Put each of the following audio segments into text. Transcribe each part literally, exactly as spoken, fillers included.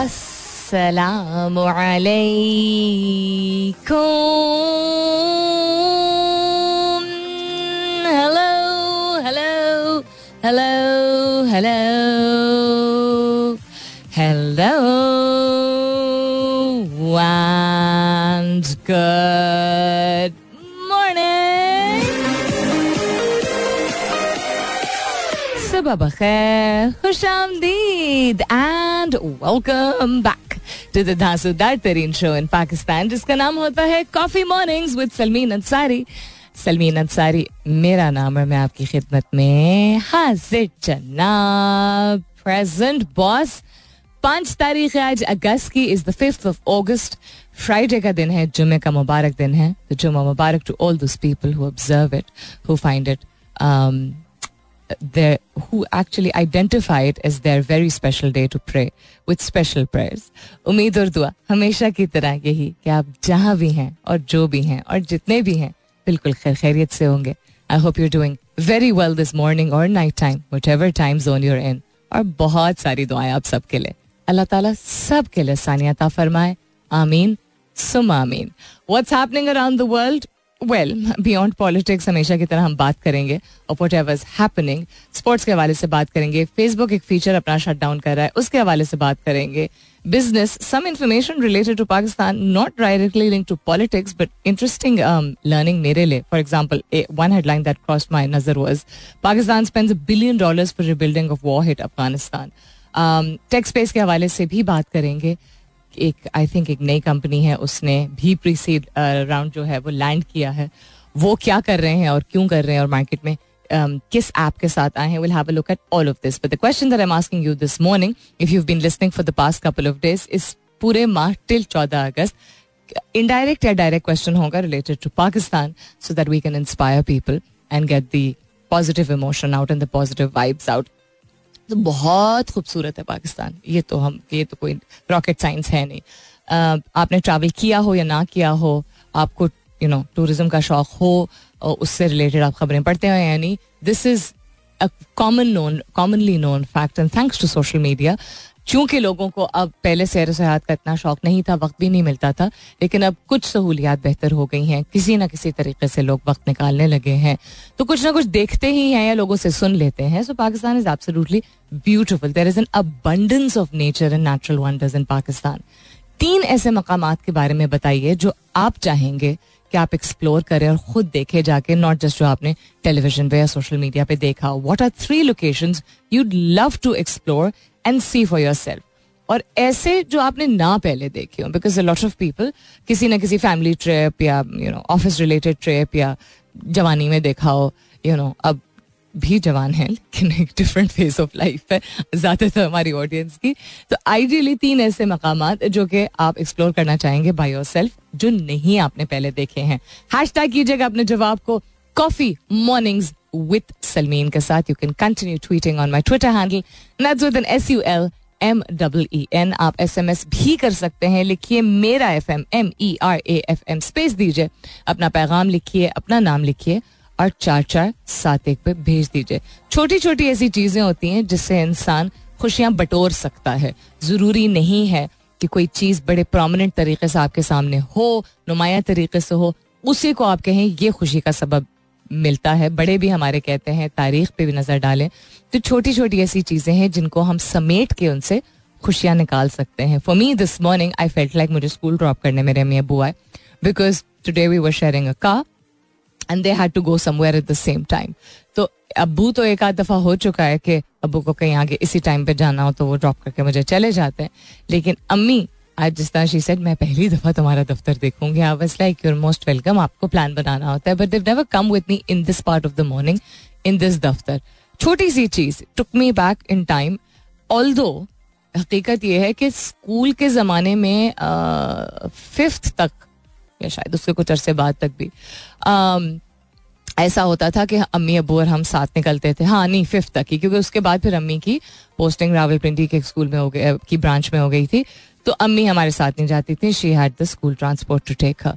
अस्सलामु अलैकुम. Hello hello hello hello hello and good morning. Sabah bakhair, khush aamdeed and welcome back to the Daso Darin show in Pakistan, जिसका नाम होता है Coffee Mornings with Salmeen Ansari. Salmeen Ansari मेरा नाम है. मैं आपकी खिदमत में हाजिर जनाब. Present boss. पांच तारीख है आज अगस्त की. Is the fifth of August. Friday का दिन है. जुमे का मुबारक दिन है. तो जुमा मुबारक to all those people who observe it, who find it, their who actually identify it as their very special day to pray with special prayers. उम्मीद और दुआ हमेशा की तरह यही कि आप जहाँ भी हैं और जो भी हैं और जितने भी हैं बिल्कुल खैर खैरियत से होंगे. I hope you're doing very well this morning और night time, whatever time zone you're in. और बहुत सारी दुआएं आप सबके लिए. अल्लाह ताला सब के लिए सानियता फरमाए. आमीन सुम आमीन. What's happening around the world? Well, beyond politics हमेशा की तरह हम बात करेंगे और वट एवर्स हैपनिंग. स्पोर्ट्स के हवाले से बात करेंगे. फेसबुक एक फीचर अपना शट डाउन कर रहा है, उसके हवाले से बात करेंगे. Business, some information related to Pakistan, not directly link to politics but interesting learning मेरे लिए. For example, one headline that cross my नजर was Pakistan spends billion dollars for rebuilding of war hit Afghanistan. Tech space के हवाले से भी बात करेंगे. एक आई थिंक एक नई कंपनी है, उसने भी प्रीसीड राउंड जो है वो लैंड किया है. वो क्या कर रहे हैं और क्यों कर रहे हैं और मार्केट में um, किस ऐप के साथ आए हैं, will have a look at all of this. But the question that I am asking you this morning, if you have been listening for the past couple of days, इस पूरे माह till चौदह अगस्त indirect या direct question होगा related to Pakistan, so that we can inspire people and get the positive emotion out and the positive vibes out. तो बहुत खूबसूरत है पाकिस्तान. ये तो हम ये तो कोई रॉकेट साइंस है नहीं. uh, आपने ट्रैवल किया हो या ना किया हो, आपको यू नो टूरिज्म का शौक हो, उससे रिलेटेड आप खबरें पढ़ते हो या नहीं, this is a common known commonly known fact. And thanks to social media, चूँकि लोगों को अब पहले सैर सयाहत का इतना शौक नहीं था, वक्त भी नहीं मिलता था, लेकिन अब कुछ सहूलियात बेहतर हो गई हैं. किसी ना किसी तरीके से लोग वक्त निकालने लगे हैं, तो कुछ ना कुछ देखते ही हैं या लोगों से सुन लेते हैं. So Pakistan is absolutely beautiful. There is an abundance of nature and natural wonders in Pakistan. तीन ऐसे मकामात के बारे में बताइए जो आप चाहेंगे कि आप एक्सप्लोर करें और खुद देखे जाके, नॉट जस्ट जो आपने टेलीविजन पे या सोशल मीडिया पे देखा. What are three locations you'd love to explore and see for yourself? और ऐसे जो आपने ना पहले देखे हो, because a lot of people किसी ना किसी फैमिली ट्रिप या you know office related trip या जवानी में देखा हो. यू नो अब भी जवान है लेकिन एक डिफरेंट फेज ऑफ लाइफ है ज़्यादातर हमारी ऑडियंस की. तो आइडियली तीन ऐसे मकामात जो कि आप एक्सप्लोर करना चाहेंगे बाय योरसेल्फ, जो नहीं आपने पहले देखे हैं. हैशटैग कीजिएगा अपने जवाब को कॉफी मॉर्निंग्स विद सलमीन के साथ. You can continue tweeting on my Twitter handle that's with N S U L M double E N. आप एस एम एस भी कर सकते हैं. लिखिए मेरा F M M E R A F M, space दीजिए, अपना पैगाम लिखिए, अपना नाम लिखिए और चार चार सात एक पे भेज दीजिए. छोटी छोटी ऐसी चीजें होती हैं जिससे इंसान खुशियां बटोर सकता है. जरूरी नहीं है कि कोई चीज बड़े प्रोमिनेंट तरीके से आपके सामने हो, नुमायां तरीके से हो, उसी को आप कहें ये खुशी का सबब मिलता है. बड़े भी हमारे कहते हैं, तारीख पे भी नजर डालें तो छोटी छोटी ऐसी चीजें हैं जिनको हम समेट के उनसे खुशियां निकाल सकते हैं. For me this morning I felt like मुझे स्कूल ड्रॉप करने मेरे अम्मी अबू आए, because today we were sharing a car and they had to go somewhere at the same time. तो अबू तो एक आध दफ़ा हो चुका है कि अबू को कहीं आगे इसी टाइम पे जाना हो तो वो ड्रॉप करके मुझे चले जाते हैं. लेकिन अम्मी आज जिस तरह शी सेड मैं पहली दफ़ा तुम्हारा दफ्तर देखूंगी, I was like you're most welcome. आपको प्लान बनाना होता है but they never come with me in this part of the morning in this दफ्तर. छोटी सी चीज़ took me back in time. Although हकीकत यह है कि स्कूल के ज़माने में फिफ्थ तक या शायद उसके कुछ अरसे बाद तक भी आम, ऐसा होता था कि अम्मी अबू और हम साथ निकलते थे. हाँ नहीं, फिफ्थ तक ही, क्योंकि उसके बाद फिर अम्मी की पोस्टिंग रावलपिंडी के स्कूल में हो गई, की ब्रांच में हो गई थी, तो अम्मी हमारे साथ नहीं जाती थी. She had the school transport to take her.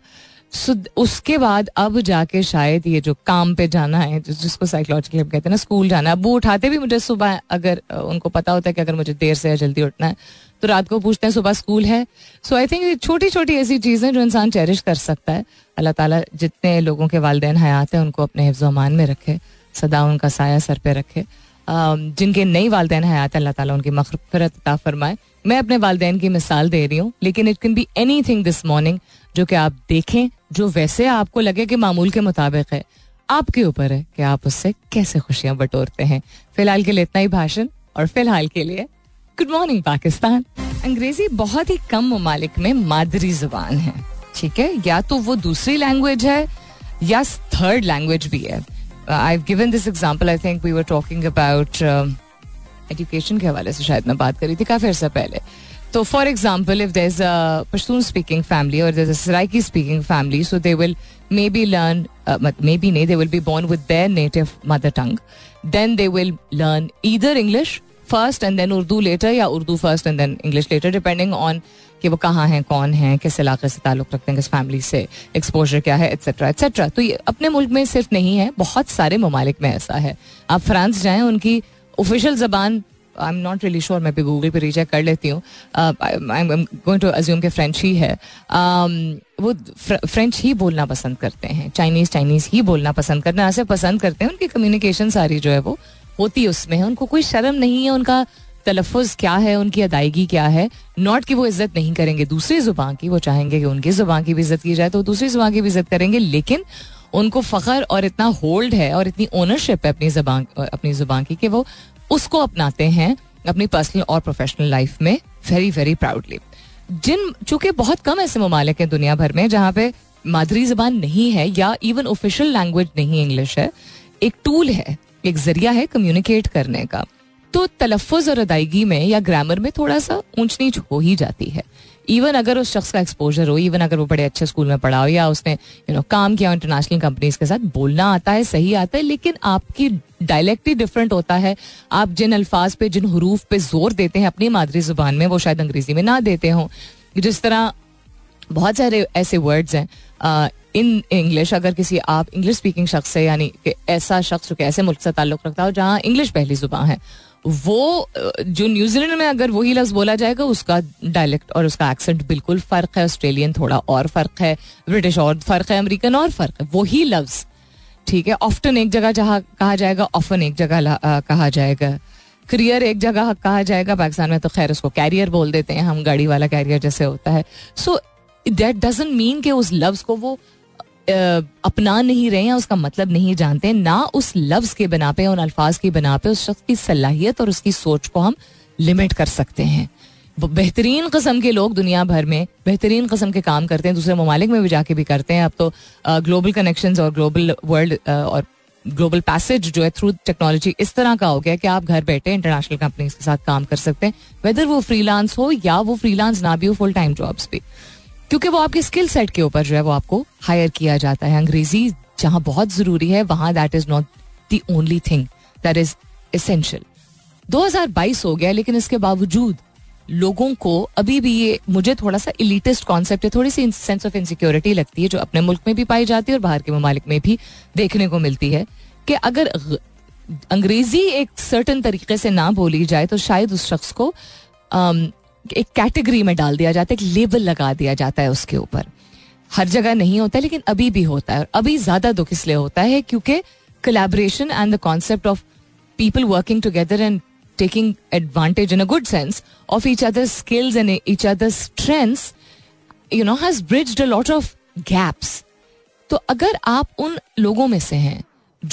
सो उसके बाद अब जाके शायद ये जो काम पे जाना है, जिसको साइकोलॉजिकली हम कहते हैं ना स्कूल जाना, अबू उठाते भी मुझे सुबह, अगर उनको पता होता है कि अगर मुझे देर से या जल्दी उठना है तो रात को पूछते हैं सुबह स्कूल है. सो आई थिंक छोटी छोटी ऐसी चीज़ें जो इंसान चेरिश कर सकता है. अल्लाह ताला जितने लोगों के वालिदैन हयात हैं उनको अपने हिफ्ज़ अमान में रखे, सदा उनका साया सर पे रखे. जिनके नई वालिदैन हयात अल्लाह ताला उनकी मग़फ़िरत अता फरमाए. मैं अपने वालिदैन की मिसाल दे रही हूँ, लेकिन it can be anything this morning जो कि आप देखें, जो वैसे आपको लगे कि मामूल के मुताबिक है. आपके ऊपर है कि आप उससे कैसे खुशियां बटोरते हैं. फिलहाल के लिए इतना ही भाषण और फिलहाल के लिए गुड मॉर्निंग पाकिस्तान. अंग्रेजी बहुत ही कम ममालिक में मादरी जुबान है, ठीक है, या तो वो दूसरी लैंग्वेज है या थर्ड लैंग्वेज भी है. I have given this example, I think we were talking about education के हवाले से शायद मैं बात करी थी काफी अर्सा पहले. तो for example if there is a Pashtun speaking family और there is a Saraiki speaking family, so they will maybe learn maybe नहीं they will be born with their native mother tongue, then they will learn either English first and then Urdu later, या Urdu first and then English later, depending on कि वो कहाँ हैं, कौन हैं, किस इलाके से ताल्लुक़ रखते हैं, किस फैमिली से, एक्सपोजर क्या है, एट्सेट्रा एट्सेट्रा. तो ये अपने मुल्क में सिर्फ नहीं है, बहुत सारे ममालिक में ऐसा है. आप फ्रांस जाएँ, उनकी ऑफिशियल ज़बान I am not really sure, मैं भी गूगल पर रीचेक कर लेती हूँ, I am going to assume के फ्रेंच ही है. वो फ्रेंच ही बोलना पसंद करते हैं, चाइनीज़ चाइनीज़ ही बोलना पसंद करते हैं, ऐसे पसंद करते हैं. उनकी कम्युनिकेशन सारी जो है वो होती उसमें है, उनको कोई शर्म नहीं है, उनका तलफ़ुज़ क्या है, उनकी अदायगी क्या है. नॉट कि वो इज़्ज़त नहीं करेंगे दूसरी ज़ुबान की, वो चाहेंगे कि उनकी ज़ुबान की भी इज़्ज़त की जाए, तो दूसरी ज़ुबान की भी इज़्ज़त करेंगे, लेकिन उनको फ़ख्र और इतना होल्ड है और इतनी ओनरशिप है अपनी ज़ुबान अपनी ज़ुबान की कि वो उसको अपनाते हैं अपनी पर्सनल और प्रोफेशनल लाइफ में वेरी वेरी प्राउडली. जिन चूँकि बहुत कम ऐसे ममालिक हैं दुनिया भर में जहाँ पे मादरी ज़बान नहीं है या इवन ऑफिशियल लैंग्वेज नहीं इंग्लिश है, एक टूल है, एक जरिया है कम्युनिकेट करने का, तो तलफ़ुज़ और अदायगी में या ग्रामर में थोड़ा सा ऊंच नीच हो ही जाती है. इवन अगर उस शख्स का एक्सपोजर हो, इवन अगर वो बड़े अच्छे स्कूल में पढ़ा हो या उसने यू नो काम किया इंटरनेशनल कंपनीज के साथ, बोलना आता है, सही आता है, लेकिन आपकी डायलेक्ट ही डिफरेंट होता है. आप जिन अल्फाज पे, जिन हरूफ पे जोर देते हैं अपनी मादरी ज़ुबान में, वो शायद अंग्रेज़ी में ना देते हों. जिस तरह बहुत सारे ऐसे वर्ड्स हैं इन इंग्लिश, अगर किसी आप इंग्लिश स्पीकिंग शख्स से, यानी कि ऐसा शख्स जो कि ऐसे मुल्क से ताल्लुक़ रखता हो जहाँ इंग्लिश पहली ज़ुबान है, वो जो न्यूजीलैंड में अगर वही लफ्ज़ बोला जाएगा, उसका डायलेक्ट और उसका एक्सेंट बिल्कुल फ़र्क है. ऑस्ट्रेलियन थोड़ा और फ़र्क है, ब्रिटिश और फ़र्क है, अमेरिकन और फ़र्क है, वही लफ्ज़, ठीक है. ऑफ्टन एक जगह जहाँ कहा जाएगा, ऑफन एक जगह कहा जाएगा, करियर एक जगह कहा जाएगा. पाकिस्तान में तो खैर उसको कैरियर बोल देते हैं हम, गाड़ी वाला कैरियर जैसे होता है. सो दैट डजंट मीन कि उस लफ्ज़ को वो अपना नहीं रहे हैं, उसका मतलब नहीं जानते ना. उस लफ्ज़ के बना पे, उन अल्फाज की बना पे उस शख्स की सलाहियत और उसकी सोच को हम लिमिट कर सकते हैं. बेहतरीन कस्म के लोग दुनिया भर में बेहतरीन कस्म के काम करते हैं, दूसरे ममालिक में भी जाके भी करते हैं. अब तो ग्लोबल कनेक्शंस और ग्लोबल वर्ल्ड और ग्लोबल पैसेज जो है थ्रू टेक्नोलॉजी इस तरह का हो गया कि आप घर बैठे इंटरनेशनल कंपनीज के साथ काम कर सकते हैं, वेदर वो फ्रीलांस हो या वो फ्रीलांस ना भी हो, फुल टाइम जॉब्स भी, क्योंकि वो आपके स्किल सेट के ऊपर जो है वो आपको हायर किया जाता है. अंग्रेजी जहाँ बहुत ज़रूरी है वहाँ that is not the only thing that is essential. दो हज़ार बाईस हो गया, लेकिन इसके बावजूद लोगों को अभी भी ये, मुझे थोड़ा सा एलिटिस्ट कॉन्सेप्ट है, थोड़ी सी सेंस ऑफ इनसिक्योरिटी लगती है, जो अपने मुल्क में भी पाई जाती है और बाहर के ममालिक में भी देखने को मिलती है, कि अगर अंग्रेज़ी एक सर्टन तरीके से ना बोली जाए तो शायद उस शख्स को आम, एक कैटेगरी में डाल दिया जाता है, एक लेबल लगा दिया जाता है उसके ऊपर. हर जगह नहीं होता है, लेकिन अभी भी होता है, और अभी ज़्यादा दुख इसलिए होता है क्योंकि collaboration and the concept of people working together and taking advantage in a good sense of each other skills and each other strengths you know has bridged a lot of gaps. तो अगर आप उन लोगों में से हैं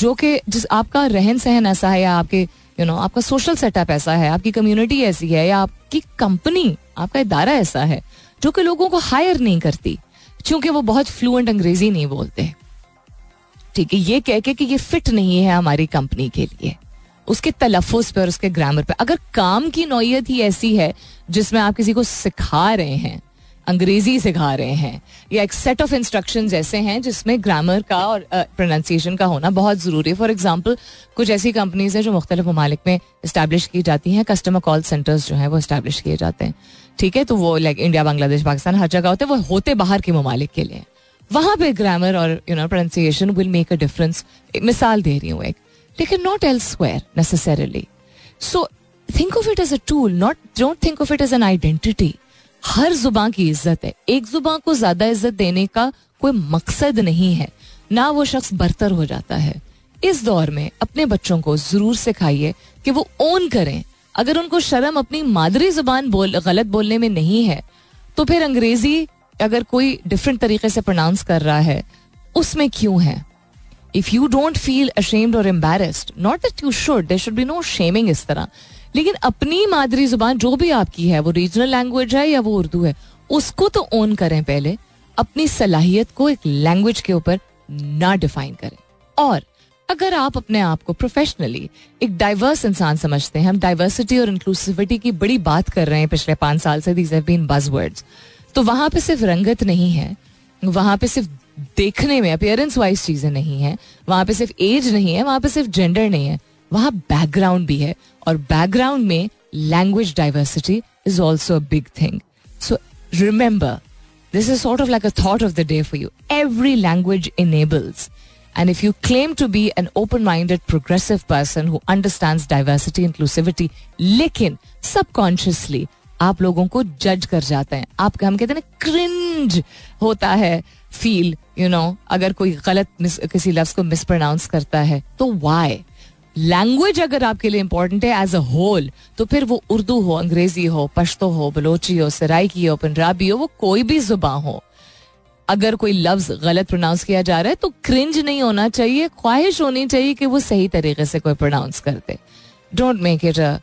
जो कि जिस आपका रहन सहन ऐसा है, या आपके यू नो आपका सोशल सेटअप ऐसा है, आपकी कम्युनिटी ऐसी है, या आपकी कंपनी, आपका इदारा ऐसा है जो कि लोगों को हायर नहीं करती क्योंकि वो बहुत फ्लुएंट अंग्रेजी नहीं बोलते, ठीक है, ये कह के कि ये फिट नहीं है हमारी कंपनी के लिए, उसके तलफ़ुज़ पे और उसके ग्रामर पे. अगर काम की नौयत ही ऐसी है जिसमें आप किसी को सिखा रहे हैं, अंग्रेजी सिखा रहे हैं, या एक सेट ऑफ इंस्ट्रक्शंस ऐसे हैं जिसमें ग्रामर का और प्रोनाउंसिएशन uh, का होना बहुत ज़रूरी है. फॉर एग्जांपल कुछ ऐसी कंपनीज़ हैं जो मुख्तलिफ ममालिक में इस्टेब्लिश की जाती हैं, कस्टमर कॉल सेंटर्स जो हैं वो इस्टेब्लिश किए जाते हैं, ठीक है, तो वो लाइक इंडिया, बांग्लादेश, पाकिस्तान हर जगह होते हैं, वो होते बाहर के ममालिक के लिए. वहाँ पर ग्रामर और you know pronunciation will make a difference, मिसाल दे रही हूँ एक, लेकिन not elsewhere necessarily. So think of it as a tool, not don't think of it as an identity. हर जुबान की इज्जत है, एक जुबान को ज्यादा इज्जत देने का कोई मकसद नहीं है, ना वो शख्स बरतर हो जाता है. इस दौर में अपने बच्चों को जरूर सिखाइए कि वो ओन करें. अगर उनको शर्म अपनी मादरी जुबान बोल गलत बोलने में नहीं है तो फिर अंग्रेजी अगर कोई डिफरेंट तरीके से प्रोनाउंस कर रहा है उसमें क्यों है? If you don't feel ashamed और embarrassed, not that you should, there should be no shaming इस तरह, लेकिन अपनी मादरी जुबान जो भी आपकी है, वो रीजनल लैंग्वेज है या वो उर्दू है, उसको तो ओन करें पहले. अपनी सलाहियत को एक लैंग्वेज के ऊपर ना डिफाइन करें. और अगर आप अपने आप को प्रोफेशनली एक डाइवर्स इंसान समझते हैं, हम डाइवर्सिटी और इंक्लूसिविटी की बड़ी बात कर रहे हैं पिछले पाँच साल से, दीज हैव बीन बज़वर्ड्स, तो वहाँ पे सिर्फ रंगत नहीं है, वहाँ पे सिर्फ देखने में अपीयरेंस वाइज चीज़ें नहीं है, वहाँ पे सिर्फ एज नहीं है, वहाँ पे सिर्फ जेंडर नहीं है, वहाँ बैकग्राउंड भी है. और बैकग्राउंड में language diversity is also a big thing. So remember, this is sort of like a thought of the day for you. Every language enables. And if you claim to be an open-minded, progressive person who understands diversity, inclusivity, लेकिन subconsciously आप लोगों को judge कर जाते हैं. आप हम कहते हैं cringe होता है feel, you know, अगर कोई गलत किसी लफ्ज़ को mispronounce करता है तो why? लैंग्वेज अगर आपके लिए इम्पोर्टेंट है एज अ होल, तो फिर वो उर्दू हो, अंग्रेजी हो, पश्तो हो, बलोची हो, सराइकी हो, पंजाबी हो, वो कोई भी जुबां हो, अगर कोई लफ्ज गलत प्रोनाउंस किया जा रहा है तो क्रिंज नहीं होना चाहिए. ख्वाहिश होनी चाहिए कि वो सही तरीके से कोई प्रोनाउंस करते. Don't make it a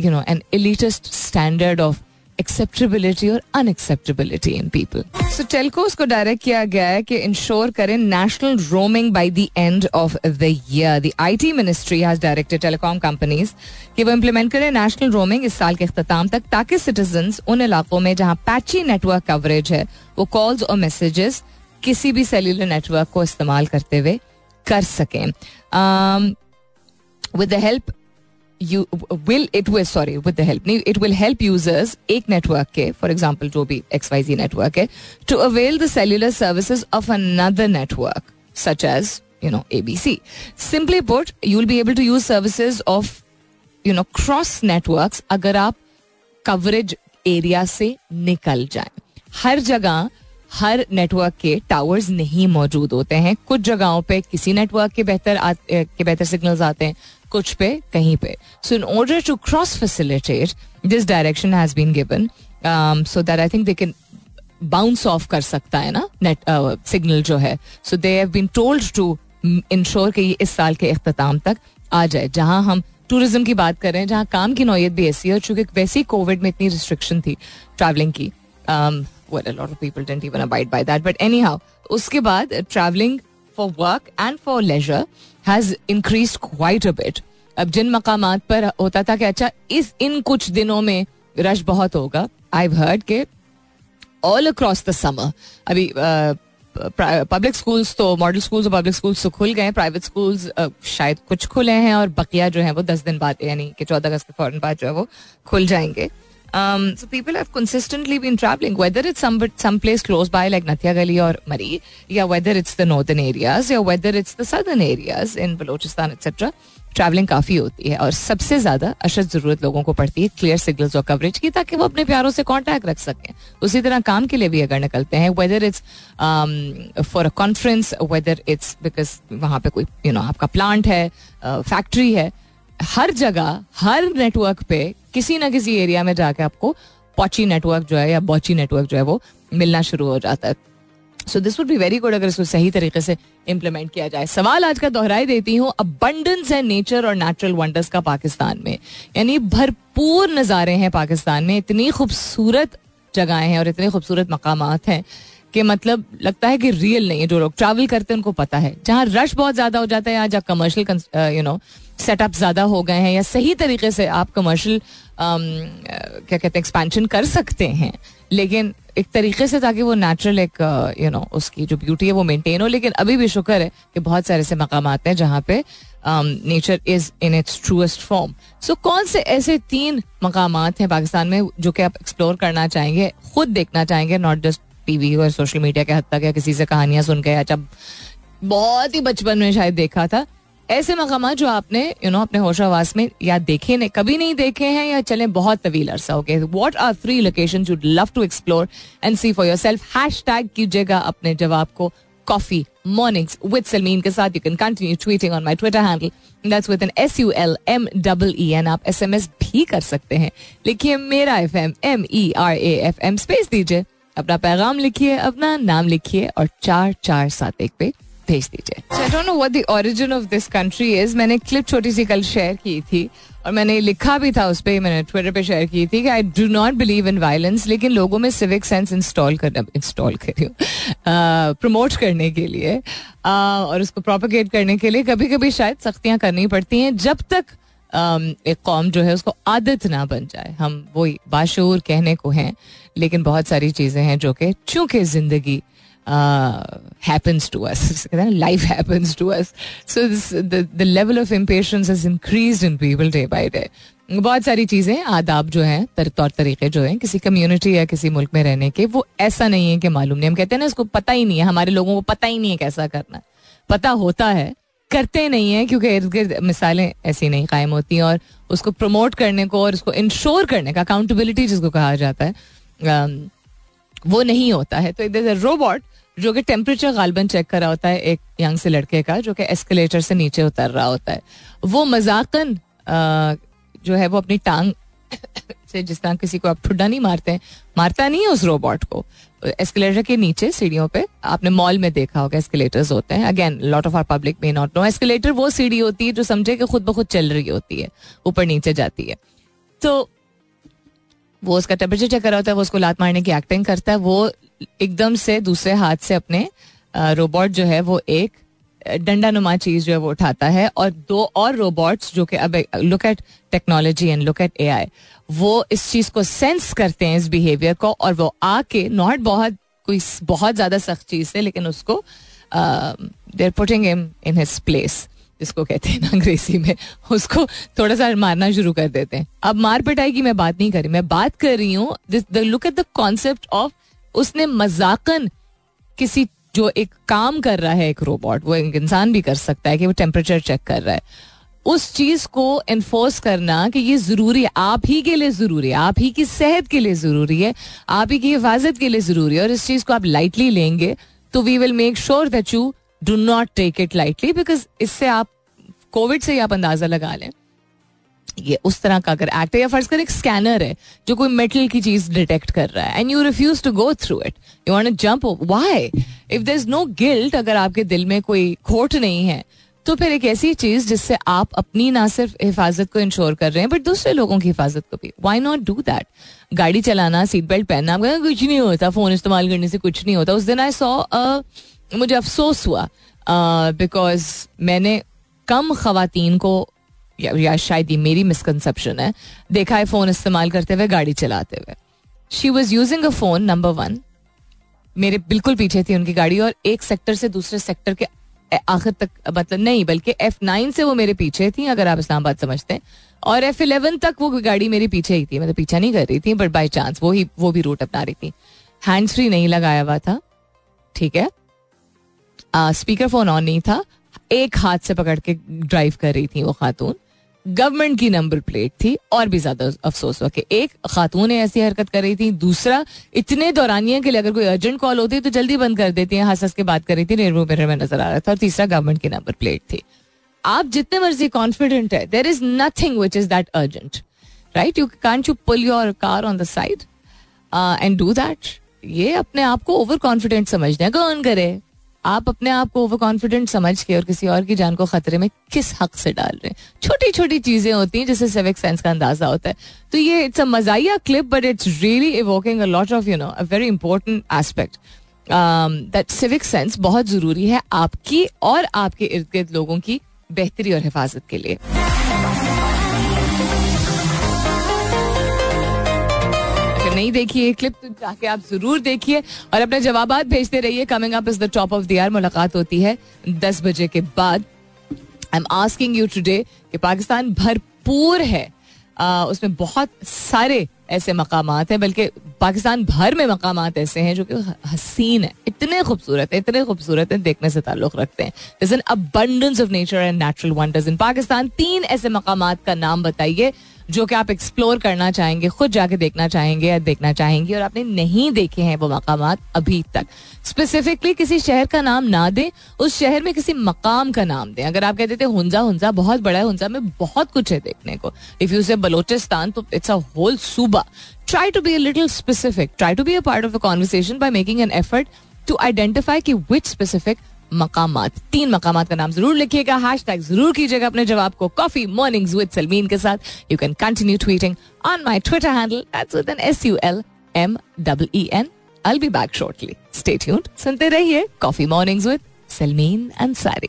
you know an elitist standard of acceptability और अनएक्सेप्टेबिलिटी इन पीपल. सो टेल्कोस को डायरेक्ट किया गया है कि इंश्योर करें national roaming by the end of the year. The IT ministry has directed telecom companies कि वो implement करें नेशनल रोमिंग इस साल के अख्ताम तक, ताकि सिटीजन्स उन इलाकों में जहां पैची नेटवर्क कवरेज है वो कॉल्स और मैसेजेस किसी भी सेल्यूलर नेटवर्क को इस्तेमाल करते हुए कर सकें. With the help You will it will sorry with the help it will help users एक network के for example जो भी X Y Z network है to avail the cellular services of another network such as you know A B C. Simply put, you will be able to use services of you know cross networks अगर आप coverage area से निकल जाएं. हर जगह हर network के towers नहीं मौजूद होते हैं. कुछ जगहों पे किसी नेटवर्क के बेहतर के बेहतर सिग्नल्स आते हैं, कुछ पे कहीं पे. So in order to cross facilitate, this direction has been given so that I think they can bounce off कर सकता है ना नेट सिग्नल जो है. So they have been told to ensure कि ये इस साल के अख्ताम तक आ जाए. जहाँ हम टूरिज्म की बात करें, जहाँ काम की नौयत भी ऐसी है, चूँकि वैसे ही कोविड में इतनी रिस्ट्रिक्शन थी ट्रैवलिंग की, um, well, a lot of people didn't even abide by that. But anyhow, उसके बाद travelling for work and for leisure has increased quite a bit. अब जिन मकामात पर होता था कि अच्छा इस इन कुछ दिनों में रश बहुत होगा, I've heard के all across the summer. अभी पब्लिक स्कूल्स तो मॉडल स्कूल्स और पब्लिक स्कूल्स तो खुल गए हैं, प्राइवेट स्कूल्स शायद कुछ खुले हैं और बकिया जो है वो दस दिन बाद यानी कि चौदह अगस्त के फौरन बाद जो है वो खुल जाएंगे. Um, so people have consistently been traveling, whether it's some some place close by like Nathia Gali or Mari, yeah, whether it's the northern areas, yeah, whether it's the southern areas in Balochistan, et cetera. Traveling काफी होती है और सबसे ज्यादा अशद जरूरत लोगों को पड़ती है clear signals और coverage की, ताकि वो अपने प्यारों से contact रख सकें. उसी तरह काम के लिए भी अगर निकलते हैं, whether it's um, for a conference, whether it's because वहाँ पे कोई you know आपका plant है, uh, factory है, हर जगह हर नेटवर्क पे किसी ना किसी एरिया में जाके आपको पॉची नेटवर्क जो है या बॉची नेटवर्क जो है वो मिलना शुरू हो जाता है. So this would be very good अगर इसको सही तरीके से इम्प्लीमेंट किया जाए. सवाल आज का दोहराई देती हूँ, अबंडेंस है नेचर और नेचुरल वंडर्स का पाकिस्तान में, यानी भरपूर नज़ारे हैं पाकिस्तान में, इतनी खूबसूरत जगहें हैं और इतने खूबसूरत मकामात हैं कि मतलब लगता है कि रियल नहीं है. जो लोग ट्रैवल करते हैं उनको पता है, जहाँ रश बहुत ज़्यादा हो जाता है या जहाँ कमर्शियल यू नो सेटअप ज़्यादा हो गए हैं या सही तरीके से आप कमर्शियल क्या कहते हैं एक्सपेंशन कर सकते हैं, लेकिन एक तरीके से ताकि वो नेचुरल एक यू नो उसकी जो ब्यूटी है वो मेंटेन हो. लेकिन अभी भी शुक्र है कि बहुत सारे ऐसे मकामात हैं जहाँ पे nature is in its truest form. So कौन से ऐसे तीन मकामात हैं पाकिस्तान में जो कि आप एक्सप्लोर करना चाहेंगे, खुद देखना चाहेंगे, नॉट जस्ट टीवी और सोशल मीडिया के हद तक या किसी से कहानियाँ सुन के, अच्छा बहुत ही बचपन में शायद देखा था, ऐसे मकामा जो आपने यू you नो know, अपने होशावास में या देखे ने कभी नहीं देखे हैं या चले बहुत तवील अरसा हो गए. What are three locations you'd love to explore and see for yourself. Hashtag कीजिएगा अपने जवाब को कॉफी मॉर्निंग्स विद सलमीन के साथ. You can continue tweeting on my Twitter handle that's with N S U L M double E N. आप SMS भी कर सकते हैं. लिखिए मेरा F M M E R A F M space दीजिए, अपना पैगाम लिखिए, अपना नाम लिखिए और चार चार सात एक पे भेज दीजिए. So I don't know what the origin of this country is. मैंने क्लिप छोटी सी कल शेयर की थी और मैंने लिखा भी था उस पर, मैंने ट्विटर पे शेयर की थी कि I do not believe in violence, लेकिन लोगों में सिविक सेंस इंस्टॉल कर इंस्टॉल करियो प्रमोट करने के लिए uh, और उसको प्रोपेगेट करने के लिए कभी कभी शायद सख्तियाँ करनी पड़ती हैं जब तक एक कौम जो है उसको आदत ना बन जाए. हम वो बाशूर कहने को हैं, लेकिन बहुत सारी चीज़ें हैं जो कि चूँकि ज़िंदगी happens to us, life happens to us, so this, the, the level of impatience has increased in people day by day. बहुत सारी चीज़ें आदाब जो हैं, तौर तरीके जो हैं किसी कम्युनिटी या किसी मुल्क में रहने के, वो ऐसा नहीं है कि मालूम नहीं. हम कहते हैं ना इसको पता ही नहीं है, हमारे लोगों को पता ही नहीं है कैसा करना. पता होता है, करते नहीं है क्योंकि इर्द गिर्द मिसालें ऐसी नहीं कायम होती. और उसको प्रमोट करने को और उसको इंश्योर करने का, अकाउंटेबिलिटी जिसको कहा जाता है, वो नहीं होता है. तो इधर से रोबोट जो कि टेम्परेचर गालबन चेक कर रहा होता है एक यंग से लड़के का जो कि एस्केलेटर से नीचे उतर रहा होता है, वो मजाकन जो है वो अपनी टांग से, जिस तरह किसी को आप ठुड्डा नहीं मारते हैं, मारता नहीं है उस रोबोट को. एस्केलेटर के नीचे सीढ़ियों पे आपने मॉल में देखा होगा एस्केलेटर्स होते हैं. Again lot of are public may not know. Escalator वो सीढ़ी होती है जो समझे कि खुद ब खुद चल रही होती है, ऊपर नीचे जाती है. तो वो उसका टेम्परेचर चेक कर रहा होता है, वो उसको लात मारने की एक्टिंग करता है, वो एकदम से दूसरे हाथ से अपने रोबोट जो है वो एक डंडा नुमा चीज़ जो है वो उठाता है और दो और रोबोट्स जो कि अब look at technology and look at AI, वो इस चीज़ को सेंस करते हैं, इस बिहेवियर को, और वो आके नॉट बहुत कोई बहुत ज़्यादा सख्त चीज़ है, लेकिन उसको they are putting him in his place, जिसको कहते हैं अंग्रेजी में, उसको थोड़ा सा मारना शुरू कर देते हैं. अब मार पिटाई की मैं बात नहीं कर रही, मैं बात कर रही हूँ the look at the concept of उसने मजाकन किसी जो एक काम कर रहा है एक रोबोट, वो एक इंसान भी कर सकता है कि वो टेम्परेचर चेक कर रहा है, उस चीज़ को इन्फोर्स करना कि ये ज़रूरी है, आप ही के लिए ज़रूरी है, आप ही की सेहत के लिए ज़रूरी है, आप ही की हिफाजत के लिए ज़रूरी है. और इस चीज़ को आप लाइटली लेंगे तो we will make sure that you do not take it lightly, because इससे आप कोविड से ही आप अंदाजा लगा लें, ये उस तरह का अगर एक्ट है, या फर्ज कर एक स्कैनर है जो कोई मेटल की चीज डिटेक्ट कर रहा है and you refuse to go through it, you want to jump, why? If there is no guilt, अगर आपके दिल में कोई खोट नहीं है, तो फिर एक ऐसी चीज जिससे आप अपनी ना सिर्फ हिफाजत को इंश्योर कर रहे हैं बट दूसरे लोगों की हिफाजत को भी, व्हाई नॉट डू दैट? गाड़ी चलाना, सीट बेल्ट पहनना, कुछ नहीं होता, फोन इस्तेमाल करने से कुछ नहीं होता. उस दिन आई सॉ, मुझे अफसोस हुआ बिकॉज मैंने कम खवातीन को, या, या शायद ये मेरी मिसकंसेप्शन है, देखा है फ़ोन इस्तेमाल करते हुए गाड़ी चलाते हुए. She was using a phone, number one, मेरे बिल्कुल पीछे थी उनकी गाड़ी और एक सेक्टर से दूसरे सेक्टर के आखिर तक, मतलब नहीं बल्कि एफ नाइन से वो मेरे पीछे थी अगर आप इस्लामाबाद समझते हैं, और एफ इलेवन तक वो गाड़ी मेरे पीछे ही थी, मतलब पीछा नहीं कर रही थी बट बाई चांस वो ही वो भी रूट अपना रही थी. हैंड्स फ्री नहीं लगाया हुआ था, ठीक है, स्पीकर फ़ोन ऑन नहीं था, एक हाथ से पकड़ के ड्राइव कर रही थी वो खातून. गवर्नमेंट की नंबर प्लेट थी और भी ज्यादा अफसोस हुआ कि एक खातून ऐसी हरकत कर रही थी. दूसरा, इतने दौरानिया के लिए अगर कोई अर्जेंट कॉल होती है तो जल्दी बंद कर देती है, हंस हंस के बात कर रही थी, रेलवे मिरर में नजर आ रहा था. और तीसरा, गवर्नमेंट की नंबर प्लेट थी. आप जितने मर्जी कॉन्फिडेंट है, there is nothing which is that urgent, right? You can't you pull your car on the side and do that. ये अपने आप को ओवर कॉन्फिडेंट समझना कौन करे? आप अपने आप को ओवर कॉन्फिडेंट समझ के और किसी और की जान को खतरे में किस हक से डाल रहे हैं? छोटी छोटी चीजें होती हैं जिससे सिविक सेंस का अंदाजा होता है. तो ये इट्स अ मजाया clip but it's really evoking a lot of you know a very important aspect that civic sense बहुत जरूरी है आपकी और आपके इर्द गिर्द लोगों की बेहतरी और हिफाजत के लिए. नहीं देखिए क्लिप तो जाके आप जरूर देखिए और अपने जवाबात भेजते रहिए. Coming up is the top of the hour. मुलाकात होती है दस बजे के बाद. I am asking you today कि पाकिस्तान भरपूर है आ, उसमें बहुत सारे ऐसे मकामात हैं, बल्कि पाकिस्तान भर में मकामात ऐसे हैं जो कि हसीन है, इतने खूबसूरत हैं, इतने खूबसूरत हैं, देखने से ताल्लुक़ रखते हैं. There's an abundance of nature and natural wonders in Pakistan. तीन ऐसे मकामात का नाम बताइए जो कि आप एक्सप्लोर करना चाहेंगे, खुद जाके देखना चाहेंगे या देखना चाहेंगी और आपने नहीं देखे हैं वो मकामात अभी तक. स्पेसिफिकली किसी शहर का नाम ना दें, उस शहर में किसी मकाम का नाम दें. अगर आप कहते थे हुंजा, हुंजा बहुत बड़ा है, हुंजा में बहुत कुछ है देखने को. इफ यू से बलोचिस्तान तो इट्स अ होल सूबा. Try to be a little specific, try to be a part of a conversation by making an effort to identify कि विच स्पेसिफिक मकामात. तीन मकामात का नाम जरूर लिखिएगा, हैशटैग जरूर कीजिएगा अपने जवाब को कॉफी मॉर्निंग्स विद सलमीन के साथ. You can continue tweeting on my Twitter handle that's with N S U L M double E N. I will be back shortly, stay tuned. सुनते रहिए coffee mornings with Salmeen Ansari.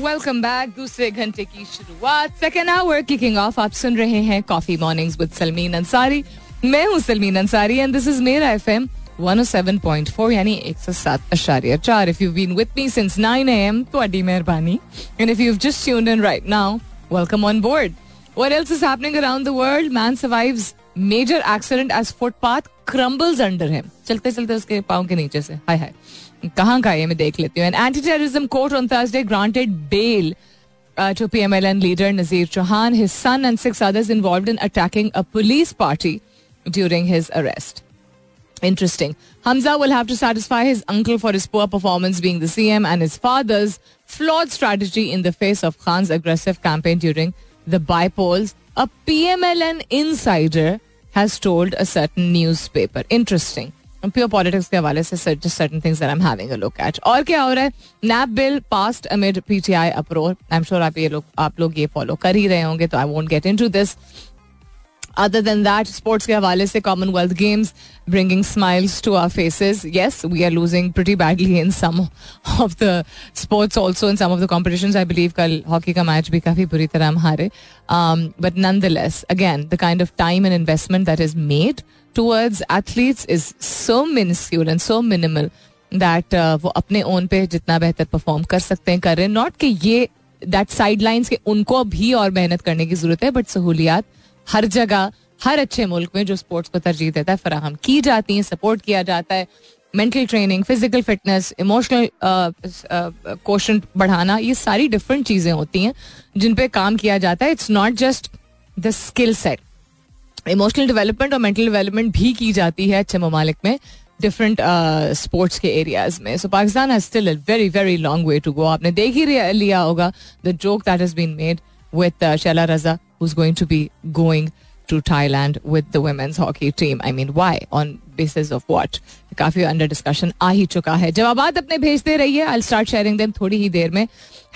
Welcome back. दूसरे घंटे की शुरुआत, second hour kicking off. आप सुन रहे हैं coffee mornings with Salmeen Ansari. मैं हूँ Salmeen Ansari and this is Mera F M one oh seven point four यानी one oh seven point four. If you've been with me since nine a.m. todi meherbani, and if you've just tuned in right now, welcome on board. What else is happening around the world? Man survives major accident as footpath crumbles under him. चलते चलते उसके पाँव के नीचे से, हाय हाय कहाँ का ये मैं देख लेती हूँ. An anti-terrorism court on Thursday granted bail uh, to P M L N leader Nazir Chauhan, his son and six others involved in attacking a police party during his arrest. Interesting. Hamza will have to satisfy his uncle for his poor performance being the C M and his father's flawed strategy in the face of Khan's aggressive campaign during the by-polls, a P M L N insider has told a certain newspaper. Interesting. Pure politics के हवाले से just certain things that I'm having a look at. और क्या हो रहा है? Nap bill passed amid P T I uproar. I'm sure आप ये लोग आप लोग ये follow कर ही रहे होंगे, तो I won't get into this. Other than that, sports के हवाले से Commonwealth Games bringing smiles to our faces. Yes, we are losing pretty badly in some of the sports also in some of the competitions. I believe कल hockey का match भी काफ़ी बुरी तरह हम हारे. Um, but nonetheless, again, the kind of time and investment that is made towards athletes is so minuscule and so minimal that uh, वो अपने own पे जितना बेहतर perform कर सकते हैं करें. Not कि ये that sidelines के उनको भी और मेहनत करने की ज़रूरत है, but सहूलियात हर जगह हर अच्छे मुल्क में जो स्पोर्ट्स को तरजीह देता है फराहम की जाती है, सपोर्ट किया जाता है. Mental training, physical fitness, emotional quotient बढ़ाना, ये सारी डिफरेंट चीज़ें होती हैं जिन पे काम किया जाता है. It's not just the skill set. Emotional development और मेंटल डेवलपमेंट भी की जाती है अच्छे ममालिक में, डिफरेंट स्पोर्ट्स के एरियाज में. So Pakistan has still a very very long way to go. आपने देख ही लिया होगा the joke that has been made with uh, Shaila Raza, who's going to be going to Thailand with the women's hockey team. I mean, why? On basis of what? काफ़ी under discussion आ ही चुका है. जवाबात अपने भेजते रहिए. I'll start sharing them थोड़ी ही देर में.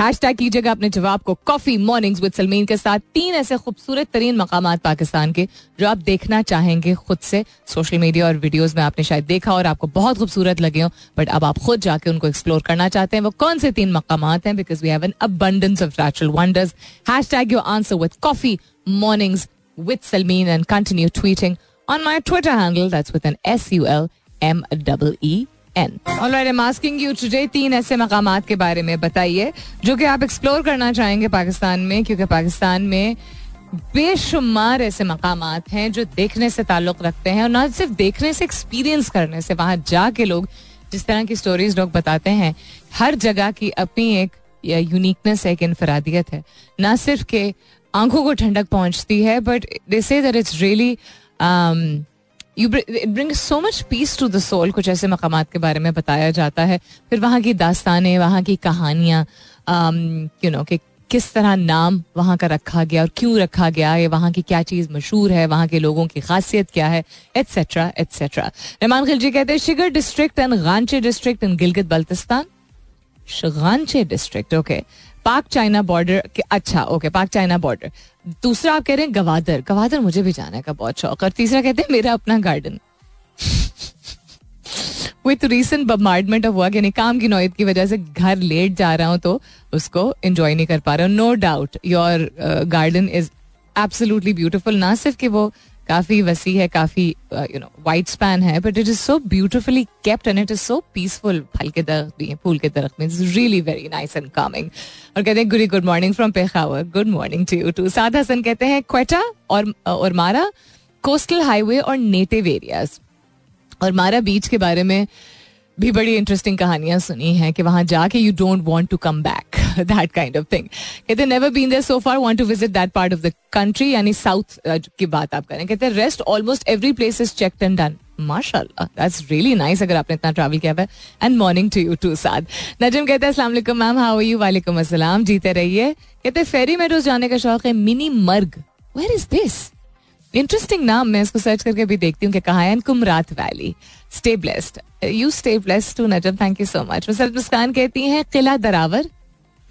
हैशटैग कीजिएगा अपने जवाब को कॉफ़ी मॉर्निंग्स विद सलमीन के साथ. तीन ऐसे खूबसूरत तरीन मकामात पाकिस्तान के जो आप देखना चाहेंगे खुद से. सोशल मीडिया और वीडियोज़ में आपने शायद देखा और आपको बहुत खूबसूरत लगे हों, बट अब आप खुद जाके उनको एक्सप्लोर करना चाहते हैं. वो कौन से तीन मकामात हैं? Because we have an abundance of natural wonders. Hashtag your answer with coffee mornings with Salmeen and continue tweeting on my Twitter handle that's with N S U L M double E N. Alright, I am asking you today तीन ऐसे मकामात के बारे में बताइए जो कि आप explore करना चाहेंगे पाकिस्तान में, क्योंकि पाकिस्तान में बेशुमार ऐसे मकामात हैं जो देखने से ताल्लुक़ रखते हैं और ना सिर्फ देखने से, एक्सपीरियंस करने से. वहाँ जाके लोग जिस तरह की स्टोरीज लोग बताते हैं, हर जगह की अपनी एक यूनिकनेस है, एक इनफरादियत है, ना सिर्फ के आंखों को ठंडक पहुँचती है, but they say that it's really You bring, it brings so much peace to the soul. कुछ ऐसे मकामात के बारे में बताया जाता है. फिर वहाँ की दास्तानें, वहाँ की कहानियाँ, यू नो कि किस तरह नाम वहाँ का रखा गया और क्यों रखा गया, ये वहाँ की क्या चीज़ मशहूर है, वहाँ के लोगों की खासियत क्या है, एट्सेट्रा एट्सेट्रा. रहमान खिलजी कहते हैं Shigar district and Ghanche district in Gilgit Baltistan. Ghanche district, okay. Pak China border के, अच्छा ओके, पाक चाइना बॉर्डर. दूसरा आप कह रहे हैं गवादर. गवादर मुझे भी जाने का बहुत शौक. और तीसरा कहते हैं मेरा अपना garden. With recent bombardment of work, यानी काम की नौयत की वजह से घर लेट जा रहा हूँ तो उसको एंजॉय नहीं कर पा रहा हूँ. No doubt your garden is absolutely beautiful. ना सिर्फ कि वो काफ़ी वसी है, काफ़ी यू नो वाइड स्पैन है, but it is so beautifully kept and it is so peaceful. फल के दरख्त भी हैं, फूल के दरख्त में, it's really very nice and calming. और कहते हैं Guri good morning from Peshawar. Good morning to you too. Saad Hasan कहते हैं क्वेटा और और मारा कोस्टल हाईवे और नेटिव एरियाज और मारा बीच के बारे में भी बड़ी इंटरेस्टिंग कहानियां सुनी हैं कि वहाँ जाके you don't want to come back, that kind of thing. कहते never been there so far, want to visit that part of the country. यानी साउथ की बात आप करें. कहते rest almost every place is checked and done. माशाल्लाह, that's really nice अगर आपने इतना ट्रैवल किया है. And morning to you too. Saad Najam कहते हैं अस्सलाम वालेकुम मैम, हाउ आर यू. वालेकुम अस्सलाम, जीते रहिए. कहते फेरी मेडोज जाने का शौक है. मिनी मर्ग, वेयर इज दिस. इंटरेस्टिंग नाम, मैं इसको सर्च करके भी देखती हूँ कि कहाँ है. Kumrat valley. Stay blessed, you stay blessed to Najam, thank you so much. Musarrat Muskan कहती हैं किला दरावर,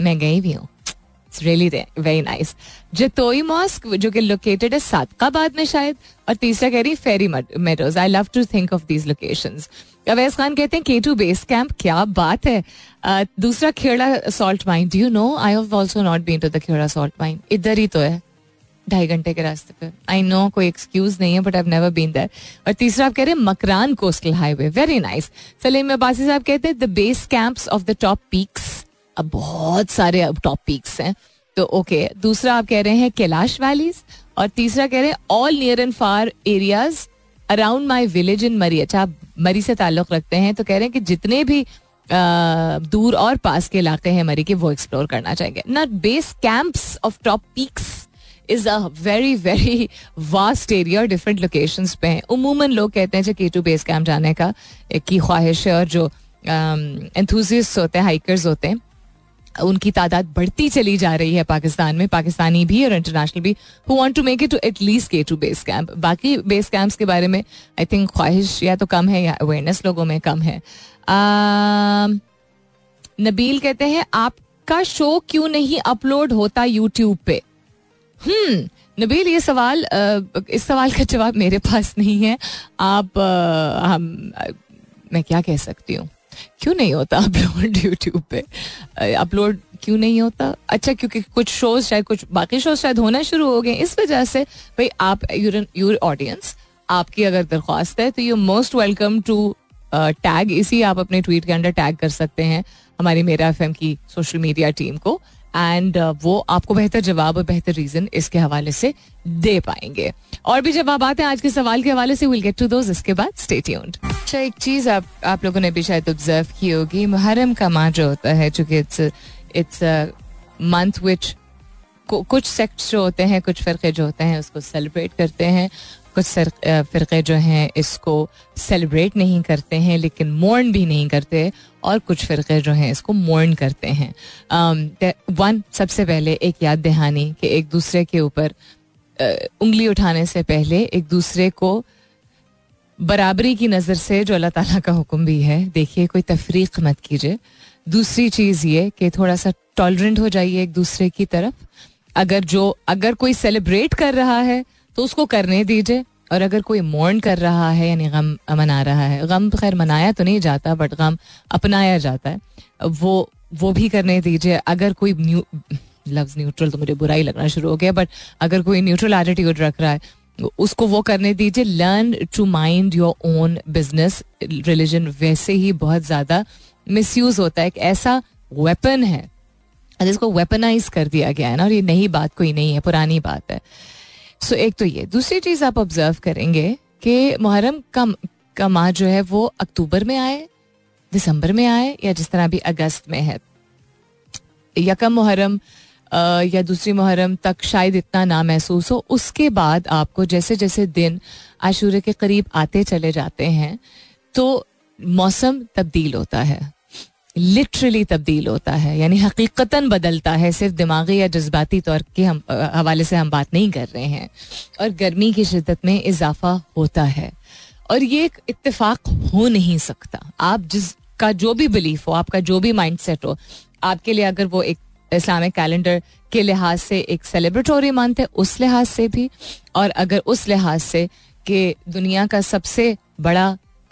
मैं गई भी हूँ, it's really very nice. Jatoi mosque जो कि लोकेटेड है सादकाबाद में शायद. और तीसरा कह रही फेरी meadows, I love to think of these locations. Awais Khan कहते हैं के टू बेस कैंप, क्या बात है. uh, दूसरा Khewra salt mine, do you know I have also not been to the Khewra salt mine. इधर ही तो है, ढाई घंटे के रास्ते पे. आई नो कोई एक्सक्यूज नहीं है, but I have never been there. और तीसरा आप कह रहे हैं Makran coastal highway, very nice. Saleem Abbasi साहब कहते हैं the base camps of the top peaks. अब बहुत सारे अब टॉप पीक्स हैं तो ओके okay. दूसरा आप कह रहे हैं कैलाश वैलीज. और तीसरा कह रहे हैं all near and far areas around my village in Murree. अच्छा, आप मरी से ताल्लुक रखते हैं तो कह रहे हैं कि जितने भी Uh, दूर और पास के इलाके हैं मरी के, वो एक्सप्लोर करना चाहेंगे ना. Base camps of top peaks is a very very vast area और डिफरेंट लोकेशंस पे हैं. उमूमन लोग कहते हैं जो केटू बेस कैंप जाने का की ख्वाहिश है और जो एंथुजियस्ट uh, होते हैं, हाइकर्स होते हैं, उनकी तादाद बढ़ती चली जा रही है पाकिस्तान में, पाकिस्तानी भी और इंटरनेशनल भी, who want to make it to at least K two base camp. बाकी बेस कैंप्स के बारे में आई थिंक ख्वाहिश या तो कम है या अवेयरनेस लोगों में कम है. uh, नबील कहते हैं आपका शो क्यों नहीं अपलोड होता यूट्यूब पे. हम्म नबील, ये सवाल uh, इस सवाल का जवाब मेरे पास नहीं है. आप uh, हम uh, मैं क्या कह सकती हूँ. क्यों नहीं होता अपलोड यूट्यूब पे, अपलोड क्यों नहीं होता. अच्छा, क्योंकि कुछ शोज शायद, कुछ बाकी शोज शायद होना शुरू हो गए इस वजह से. भाई आप यूर ऑडियंस, आपकी अगर दरख्वास्त है तो you most welcome to tag, इसी आप अपने ट्वीट के अंडर टैग कर सकते हैं हमारी मेरा एफएम की सोशल मीडिया टीम को, एंड uh, वो आपको बेहतर जवाब और बेहतर रीजन इसके हवाले से दे पाएंगे. और भी जवाब आते हैं आज के सवाल के हवाले से, विल गेट टू दोज इसके बाद, स्टे ट्यून्ड. अच्छा, एक चीज़ आप आप लोगों ने भी शायद ऑब्जर्व की होगी, मुहर्रम का माह जो होता है, चूंकि इट्स इट्स मंथ विच कुछ सेक्ट्स जो होते हैं, कुछ फ़िरक़े जो होते हैं उसको सेलिब्रेट करते हैं, कुछ फ़िरक़े जो हैं इसको सेलिब्रेट नहीं करते हैं लेकिन मोर्न भी नहीं करते, और कुछ फ़िरक़े जो हैं इसको मोर्न करते हैं. वन सबसे पहले एक याद दहानी कि एक दूसरे के ऊपर उंगली उठाने से पहले एक दूसरे को बराबरी की नज़र से, जो अल्लाह ताला का हुक्म भी है, देखिए कोई तफरीक मत कीजिए. दूसरी चीज़ ये कि थोड़ा सा टॉलरेंट हो जाइए एक दूसरे की तरफ. अगर जो अगर कोई सेलिब्रेट कर रहा है तो उसको करने दीजिए, और अगर कोई मोर्न कर रहा है यानी गम मना रहा है, गम खैर मनाया तो नहीं जाता बट गम अपनाया जाता है, वो वो भी करने दीजिए. अगर कोई न्यू लफ्ज़ न्यूट्रल तो मुझे बुरा ही लगना शुरू हो गया, बट अगर कोई न्यूट्रल एटीट्यूड रख रहा है उसको वो करने दीजिए. Learn to mind your own business. Religion वैसे ही बहुत ज़्यादा मिसयूज़ होता है, एक ऐसा वेपन है जिसको वेपनाइज कर दिया गया है ना, और ये नई बात कोई नहीं है, पुरानी बात है. सो so, एक तो ये. दूसरी चीज़ आप ऑब्जर्व करेंगे कि मुहर्रम का का माह जो है वो अक्टूबर में आए, दिसंबर में आए, या जिस तरह भी अगस्त में है, यकम मुहर्रम Uh, या दूसरी मुहर्रम तक शायद इतना ना महसूस हो. उसके बाद आपको जैसे जैसे दिन आशूरे के करीब आते चले जाते हैं तो मौसम तब्दील होता है, लिटरली तब्दील होता है, यानी हकीकतन बदलता है. सिर्फ दिमागी या जज्बाती तौर के हम हवाले से हम बात नहीं कर रहे हैं. और गर्मी की शिद्दत में इजाफा होता है, और ये एक इत्तेफाक हो नहीं सकता. आप जिसका जो भी बिलीफ हो, आपका जो भी माइंड सेट हो, आपके लिए अगर वो एक इस्लामिक कैलेंडर के लिहाज से एक सेलिब्रेटरी मंथ है उस लिहाज से भी, और अगर उस लिहाज से कि दुनिया का सबसे बड़ा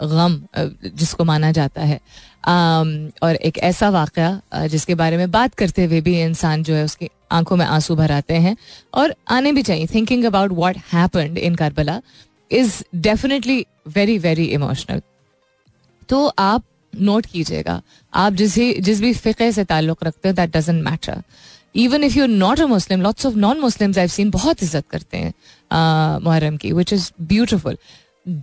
गम जिसको माना जाता है, और एक ऐसा वाक़या जिसके बारे में बात करते हुए भी इंसान जो है उसकी आंखों में आंसू भर आते हैं और आने भी चाहिए. Thinking about what happened in Karbala is definitely very very emotional. तो आप नोट कीजिएगा, आप जिस ही जिस भी फ़िक़े से ताल्लुक़ रखते हैं, that doesn't matter. Even if you're not a Muslim, lots of non-Muslims I've seen बहुत इज़्ज़त करते हैं मुहर्रम की, which is beautiful.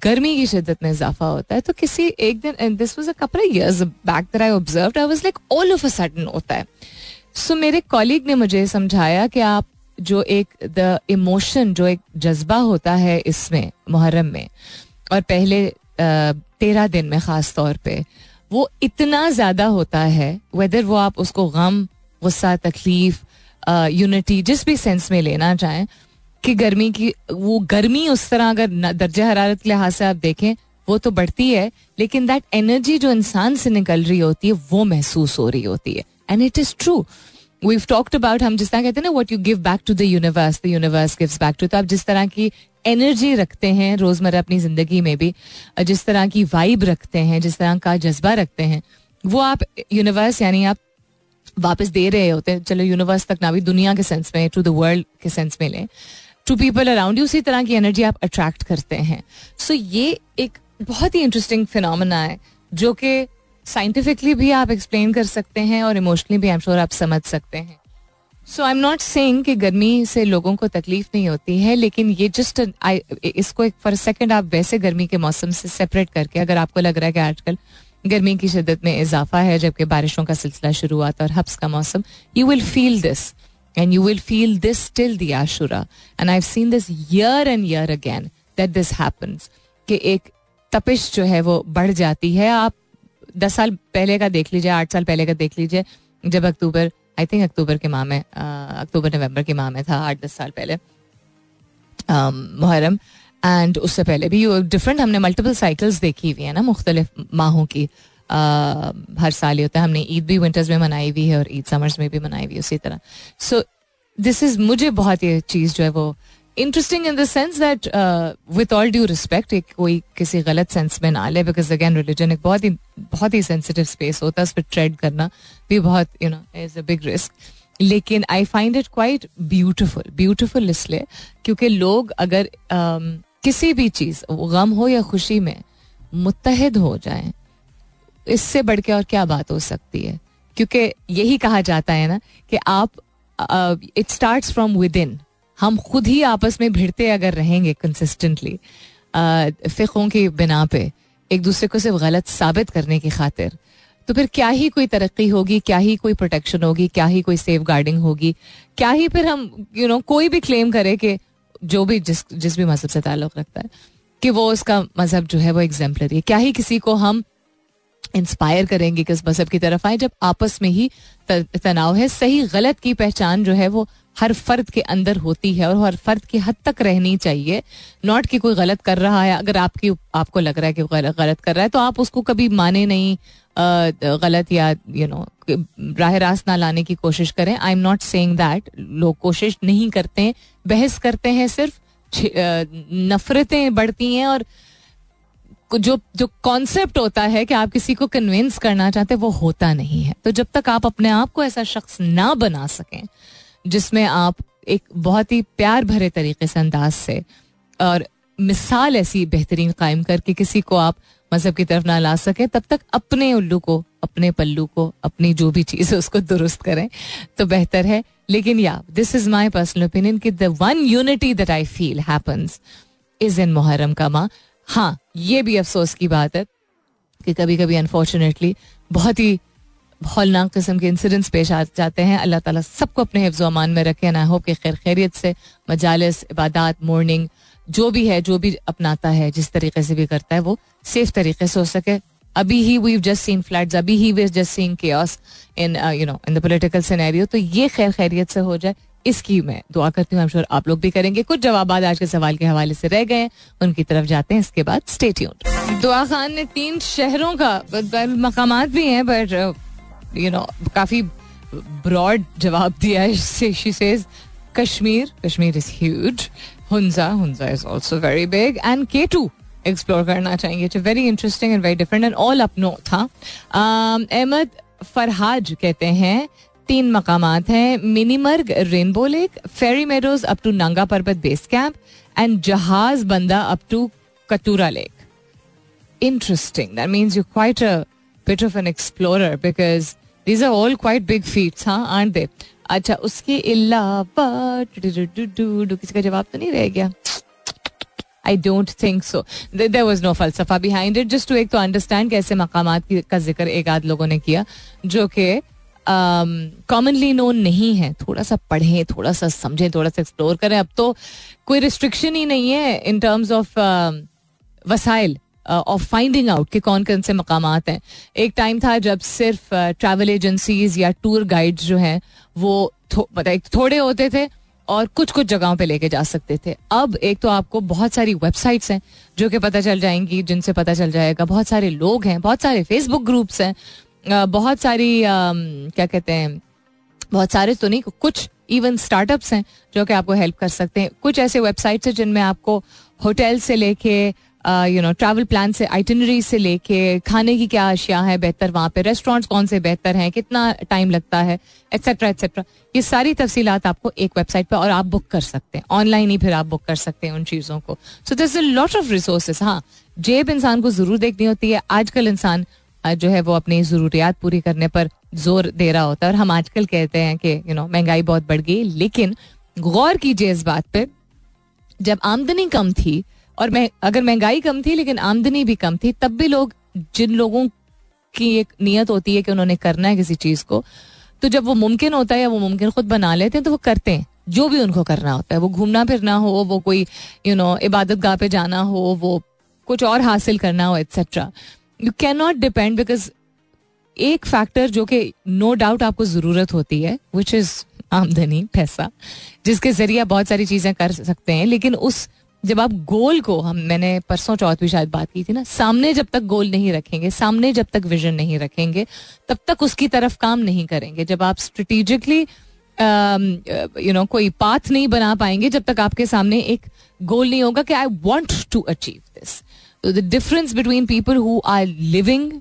गर्मी की शिद्दत में इजाफा होता है तो किसी एक दिन, and this was a couple of years back that I observed, I was like all of a sudden होता है. So मेरे कॉलीग ने मुझे समझाया कि आप जो एक the emotion, जो एक जज्बा होता है इसमें मुहर्रम में और पहले तेरह दिन में ख़ास तौर पे, वो इतना ज़्यादा होता है, whether वो आप उसको गम, गुस्सा, तकलीफ, यूनिटी जिस भी सेंस में लेना चाहें, कि गर्मी की वो गर्मी उस तरह अगर दर्जा हरारत के लिहाज से आप देखें वो तो बढ़ती है, लेकिन दैट एनर्जी जो इंसान से निकल रही होती है वो महसूस हो रही होती है. And it is true, we have talked about, हम जिस तरह कहते हैं ना, what you give back to the universe the universe gives back to. तो आप जिस तरह की एनर्जी रखते हैं रोज़मर्रा अपनी ज़िंदगी में भी, जिस तरह की वाइब रखते हैं, जिस तरह का जज्बा रखते हैं, वो आप यूनिवर्स यानी आप वापस दे रहे होते हैं. चलो यूनिवर्स तक ना भी, दुनिया के सेंस में, टू द वर्ल्ड के सेंस में लें, टू पीपल अराउंड यू, उसी तरह की एनर्जी आप अट्रैक्ट करते हैं. सो so, ये एक बहुत ही इंटरेस्टिंग फिनोमेना है जो कि साइंटिफिकली भी आप एक्सप्लेन कर सकते हैं और इमोशनली भी आई एम श्योर आप समझ सकते हैं. So I am not saying कि गर्मी से लोगों को तकलीफ नहीं होती है, लेकिन ये जस्ट आई इसको एक फॉर सेकेंड आप वैसे गर्मी के मौसम से सेपरेट करके, अगर आपको लग रहा है कि आजकल गर्मी की शिद्दत में इजाफा है जबकि बारिशों का सिलसिला शुरू हुआ था और हब्स का मौसम, you will feel this and you will feel this till the Ashura. And I have seen this year and year again that this happens, कि एक तपिश जो है वो बढ़ जाती है. आप दस साल पहले का देख लीजिए, आठ साल पहले का देख लीजिए, जब अक्टूबर, आई थिंक अक्टूबर के माह में, अक्टूबर नवंबर के माह में था, आठ दस साल पहले मुहर्रम, एंड उससे पहले भी डिफरेंट, हमने मल्टीपल साइकिल्स देखी हुई है ना, मुख्तलिफ माहों की. आ, हर साल ही होता है, हमने ईद भी विंटर्स में मनाई हुई है और ईद समर्स में भी मनाई हुई, उसी तरह. सो दिस इज़, मुझे बहुत ये चीज़ जो है वो interesting in the sense that with all due respect, एक कोई किसी गलत सेंस में ना ले, बिकॉज अगैन रिलीजन एक बहुत ही बहुत ही सेंसिटिव स्पेस होता है, उस पर ट्रेड करना भी बहुत you know is a big risk. लेकिन I find it quite beautiful. Beautiful इसलिए क्योंकि लोग अगर um, किसी भी चीज़, गम हो या खुशी में, मुत्तहद हो जाएं, इससे बढ़ के और क्या बात हो सकती है. क्योंकि यही कहा जाता है ना कि आप, it starts from within. हम खुद ही आपस में भिड़ते अगर रहेंगे कंसिस्टेंटली uh, फ़िक़ों की बिना पे, एक दूसरे को सिर्फ गलत साबित करने की खातिर, तो फिर क्या ही कोई तरक्की होगी, क्या ही कोई प्रोटेक्शन होगी, क्या ही कोई सेफ गार्डिंग होगी, क्या ही फिर हम यू you नो know, कोई भी क्लेम करे कि जो भी जिस जिस भी मजहब से ताल्लुक़ रखता है कि वो उसका मजहब जो है वो एग्जाम्पलरी है, क्या ही किसी को हम इंस्पायर करेंगे कि उस मजहब की तरफ आए, जब आपस में ही तनाव है. सही गलत की पहचान जो है वो हर फर्द के अंदर होती है और हर फर्द की हद तक रहनी चाहिए, नॉट कि कोई गलत कर रहा है. अगर आपकी आपको लग रहा है कि गलत कर रहा है तो आप उसको कभी माने नहीं, गलत या यू नो राह रास्त ना लाने की कोशिश करें. I am not saying that, लोग कोशिश नहीं करते हैं, बहस करते हैं, सिर्फ नफरतें बढ़ती हैं और जो जो कॉन्सेप्ट होता है कि आप किसी को कन्विंस करना चाहते वो होता नहीं है. तो जब तक आप अपने आप को ऐसा शख्स ना बना सकें जिसमें आप एक बहुत ही प्यार भरे तरीके से, अंदाज से और मिसाल ऐसी बेहतरीन कायम करके किसी को आप मजहब की तरफ ना ला सकें, तब तक अपने उल्लू को, अपने पल्लू को, अपनी जो भी चीज़ है उसको दुरुस्त करें तो बेहतर है. लेकिन या this is my personal opinion कि the one unity that I feel happens is in Muharram का माह. हाँ, ये भी अफसोस की बात है कि कभी कभी अनफॉर्चुनेटली बहुत ही हौलनाक किस्म के इंसिडेंट्स पेश आ जाते हैं. अल्लाह ताला सबको अपने हिफ्ज़ व अमान में रखें. आई होप कि खैर खैरियत से मजालिस, इबादात, मॉर्निंग जो भी है, जो भी अपनाता है, जिस तरीके से भी करता है वो सेफ तरीके से हो सके. अभी ही we have just seen floods, अभी ही we have just seen chaos in you know in the political scenario. तो ये खैर खैरियत से हो जाए, इसकी मैं दुआ करती हूँ. आई एम श्योर आप लोग भी करेंगे. कुछ जवाब आज के सवाल के हवाले से रह गए हैं, उनकी तरफ जाते हैं. इसके बाद स्टे ट्यून्ड. दुआ खान ने तीन शहरों का मकामात भी हैं, बट यू नो काफ़ी ब्रॉड जवाब दिया है. She says Kashmir, Kashmir is huge. Hunza, Hunza is also very big. And K two, explore करना चाहिए. It's very interesting and very different and all up no था. अहमद फरहाज कहते हैं तीन मकामात हैं, Minimarg rainbow lake, Pheri meadows up to Nanga Parbat base camp and Jahaz Banda up to Katora lake. Interesting. That means you're quite a bit of an explorer because these are all quite big feats, huh? Aren't they? अच्छा, उसके अलावा किसी का जवाब तो नहीं रह गया. I don't think so. There was no falsafa behind it. Just to एक तो understand कैसे मकामात का जिक्र एक आध लोगों ने किया जो कि कॉमनली नोन नहीं है. थोड़ा सा पढ़ें, थोड़ा सा समझें, थोड़ा सा एक्सप्लोर करें. अब तो कोई रिस्ट्रिक्शन ही नहीं है इन टर्म्स ऑफ वसाइल ऑफ फाइंडिंग आउट कि कौन कौन से मकामात हैं. एक टाइम था जब सिर्फ ट्रैवल एजेंसीज या टूर गाइड्स जो हैं वो बताए थोड़े होते थे और कुछ कुछ जगहों पे लेके जा सकते थे. अब एक तो आपको बहुत सारी वेबसाइट्स हैं जो कि पता चल जाएंगी, जिनसे पता चल जाएगा. बहुत सारे लोग हैं, बहुत सारे फेसबुक ग्रुप्स हैं, बहुत सारी क्या कहते हैं, बहुत सारे तो नहीं, कुछ इवन स्टार्टअप्स हैं जो कि आपको हेल्प कर सकते हैं. कुछ ऐसे वेबसाइट्स हैं जिनमें आपको होटल से लेके यू नो ट्रैवल प्लान से, आइटिनरी से लेके खाने की क्या अशिया है बेहतर वहाँ पे, रेस्टोरेंट्स कौन से बेहतर हैं, कितना टाइम लगता है, एट्सेट्रा एट्सेट्रा. ये सारी तफसीलात आपको एक वेबसाइट पर, और आप बुक कर सकते हैं ऑनलाइन ही, फिर आप बुक कर सकते हैं उन चीज़ों को. So there is a lot of resources. हाँ, जेब इंसान को ज़रूर देखनी होती है. आजकल इंसान जो है वो अपनी ज़रूरियात पूरी करने पर जोर दे रहा होता है, और हम आजकल कहते हैं कि यू नो महंगाई बहुत बढ़ गई, लेकिन गौर कीजिए इस बात पर, जब आमदनी कम थी और मैं अगर महंगाई कम थी लेकिन आमदनी भी कम थी, तब भी लोग, जिन लोगों की एक नीयत होती है कि उन्होंने करना है किसी चीज़ को, तो जब वो मुमकिन होता है या वो मुमकिन खुद बना लेते हैं तो वो करते हैं जो भी उनको करना होता है. वो घूमना फिरना हो, वो कोई यू नो इबादत गाह पे जाना हो, वो कुछ और हासिल करना हो, etcetera. You can not depend, because एक फैक्टर जो कि नो डाउट आपको ज़रूरत होती है विच इज़ आमदनी, पैसा, जिसके ज़रिए बहुत सारी चीज़ें कर सकते हैं. लेकिन उस जब आप गोल को, हम मैंने परसों चौथ भी शायद बात की थी ना, सामने जब तक गोल नहीं रखेंगे, सामने जब तक विजन नहीं रखेंगे, तब तक उसकी तरफ काम नहीं करेंगे. जब आप स्ट्रेटेजिकली यू नो कोई पाथ नहीं बना पाएंगे जब तक आपके सामने एक गोल नहीं होगा कि I want to achieve this. The difference between people who are living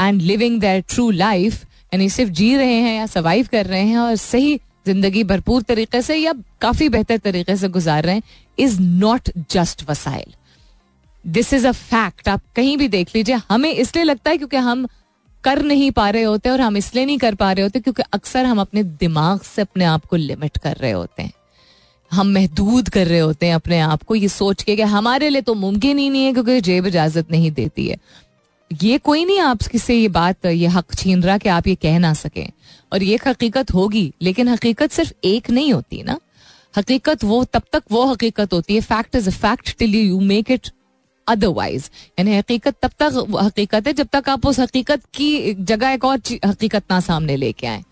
and living their true life, यानी सिर्फ जी रहे हैं या सर्वाइव कर रहे हैं और सही जिंदगी भरपूर तरीके से या काफी बेहतर तरीके से गुजार रहे हैं, इज नॉट जस्ट वसाइल. This is a fact. आप कहीं भी देख लीजिए. हमें इसलिए लगता है क्योंकि हम कर नहीं पा रहे होते, और हम इसलिए नहीं कर पा रहे होते क्योंकि अक्सर हम अपने दिमाग से अपने आप को लिमिट कर रहे होते हैं, हम महदूद कर रहे होते हैं अपने आप को, ये सोच के कि हमारे लिए तो मुमकिन ही नहीं है क्योंकि जेब इजाजत नहीं देती है. ये कोई नहीं आपकी से ये बात, ये हक छीन रहा कि आप ये कह ना सकें, और ये हकीकत होगी. लेकिन हकीकत सिर्फ एक नहीं होती ना. हकीकत वो तब तक वो हकीकत होती है, fact is a fact till you make it otherwise. यानी हकीकत तब तक हकीकत है जब तक आप उस हकीकत की जगह एक और हकीकत ना सामने लेके आए.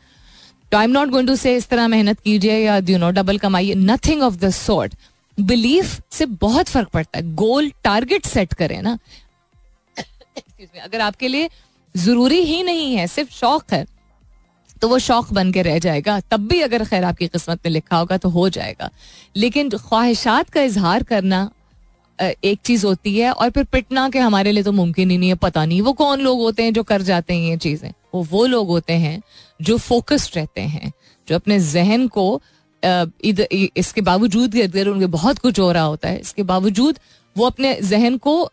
तो I am not going to say इस तरह मेहनत कीजिए या यू नो डबल कमाइए, nothing of the sort. Belief से बहुत फर्क पड़ता है. गोल टारगेट सेट करें ना. अगर आपके लिए जरूरी ही नहीं है, सिर्फ शौक है, तो वो शौक बन के रह जाएगा. तब भी अगर खैर आपकी किस्मत में लिखा होगा तो हो जाएगा. लेकिन ख्वाहिशात का इजहार करना एक चीज होती है, और फिर पिटना कि हमारे लिए तो मुमकिन ही नहीं है. पता नहीं वो कौन लोग होते हैं जो कर जाते हैं ये चीजें. वो वो लोग होते हैं जो फोकस्ड रहते हैं, जो अपने जहन को इधर, इसके बावजूद इधर उनके बहुत कुछ हो रहा होता है, इसके बावजूद वो अपने जहन को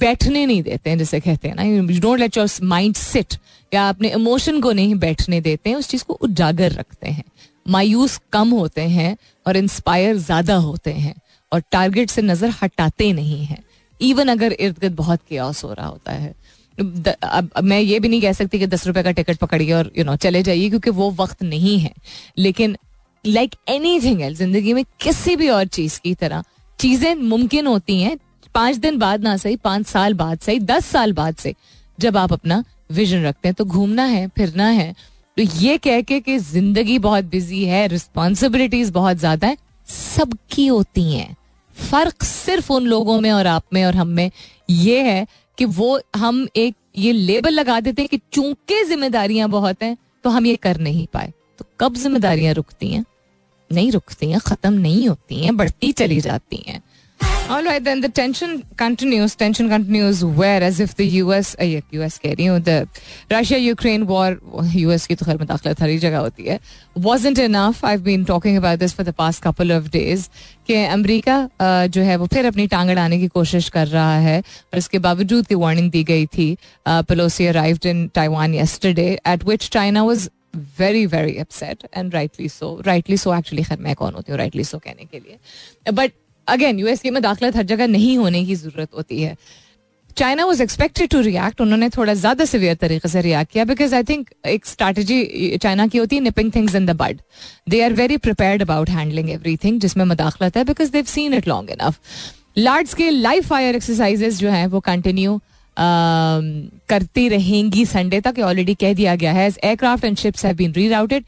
बैठने नहीं देते हैं, जैसे कहते हैं ना, you don't let your mind sit, या अपने इमोशन को नहीं बैठने देते हैं, उस चीज़ को उजागर रखते हैं. मायूस कम होते हैं और इंस्पायर ज़्यादा होते हैं, और टारगेट से नज़र हटाते नहीं हैं, इवन अगर इर्द गिर्द बहुत केओस हो रहा होता है. द, अब मैं ये भी नहीं कह सकती कि दस रुपये का टिकट पकड़िए और यू नो चले जाइए, क्योंकि वो वक्त नहीं है. लेकिन लाइक एनी थिंग एल्स, जिंदगी में किसी भी और चीज़ की तरह चीज़ें मुमकिन होती हैं पांच दिन बाद ना सही, पांच साल बाद सही, दस साल बाद सही, जब आप अपना विजन रखते हैं. तो घूमना है, फिरना है, तो ये कह के कि जिंदगी बहुत बिजी है, रिस्पॉन्सिबिलिटीज बहुत ज्यादा है, सबकी होती हैं. फर्क सिर्फ उन लोगों में और आप में और हम में ये है कि वो, हम एक ये लेबल लगा देते हैं कि चूंकि जिम्मेदारियां बहुत हैं तो हम ये कर नहीं पाए. तो कब जिम्मेदारियां रुकती हैं? नहीं रुकती हैं, खत्म नहीं होती हैं, बढ़ती चली जाती हैं. All right, then the tension continues. Tension continues where, as if the U S, uh, U S कह रही हूँ, the Russia-Ukraine war, U S की तो खैर मुदाखलत हर ही जगह होती है, wasn't enough. I've been talking about this for the past couple of days. कि अमरीका uh, जो है वो फिर अपनी टांग अड़ाने की कोशिश कर रहा है, और इसके बावजूद की वार्निंग दी गई थी. Pelosi arrived in Taiwan yesterday, at which China was very very upset, and rightly so. Rightly so actually, खैर मैं कौन होती हूँ rightly so कहने के लिए, but अगेन यूएस की मदाखलत हर जगह नहीं होने की जरूरत होती है. China was expected to react, उन्होंने थोड़ा ज्यादा सीवियर तरीके से रिएक्ट किया, बिकॉज आई थिंक एक स्ट्रैटेजी चाइना की होती है nipping things in the bud. They are very prepared about handling everything जिसमें मदाखलत है, because they've seen it long enough. Large scale live fire exercises जो हैं वो कंटिन्यू करती रहेंगी संडे तक. ऑलरेडी कह दिया गया है, aircraft and ships have been rerouted.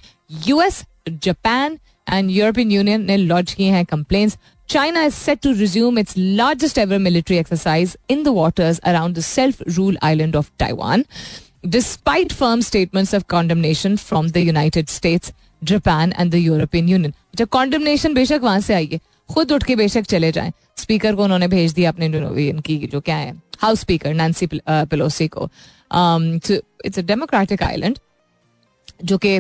US, Japan and European Union ने लॉन्च किए हैं complaints. China is set to resume its largest ever military exercise in the waters around the self-rule island of Taiwan, despite firm statements of condemnation from the United States, Japan and the European Union. जो condemnation बेशक वहाँ से आई है, खुद उठ के बेशक चले जाएं. स्पीकर को उन्होंने भेज दिया अपने इनकी जो क्या है हाउस स्पीकर नैंसी पेलोसी को. इट्स अ डेमोक्रेटिक आइलैंड जो कि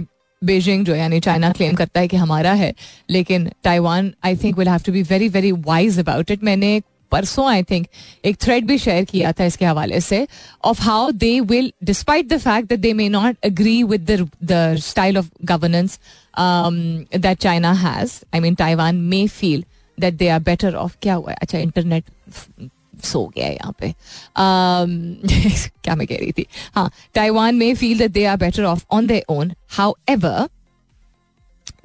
बेजिंग जो यानी चाइना क्लेम करता है कि हमारा है, लेकिन Taiwan I think will have to be very very wise about it. मैंने परसों आई थिंक एक थ्रेड भी शेयर किया था इसके हवाले से, of how they will, despite the fact that they may not agree with the style of governance that China has, I mean Taiwan may feel that they are better off. क्या हुआ है? अच्छा, internet so गया है यहाँ पे. um, क्या मैं कह रही थी? हाँ, Taiwan may feel that they are better off on their own, however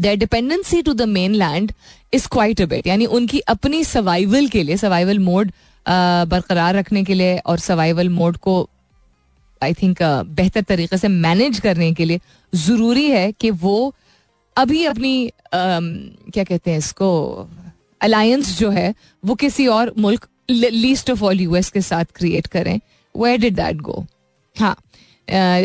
their dependency to the mainland is quite a bit. यानी उनकी अपनी सर्वाइवल के लिए, सर्वाइवल मोड uh, बरकरार रखने के लिए और सर्वाइवल मोड को आई थिंक uh, बेहतर तरीके से मैनेज करने के लिए ज़रूरी है कि वो अभी अपनी uh, क्या कहते हैं इसको, अलायंस जो है वो किसी और मुल्क, लीस्ट ऑफ ऑल यूएस के साथ क्रिएट करें. Where did that go? हाँ,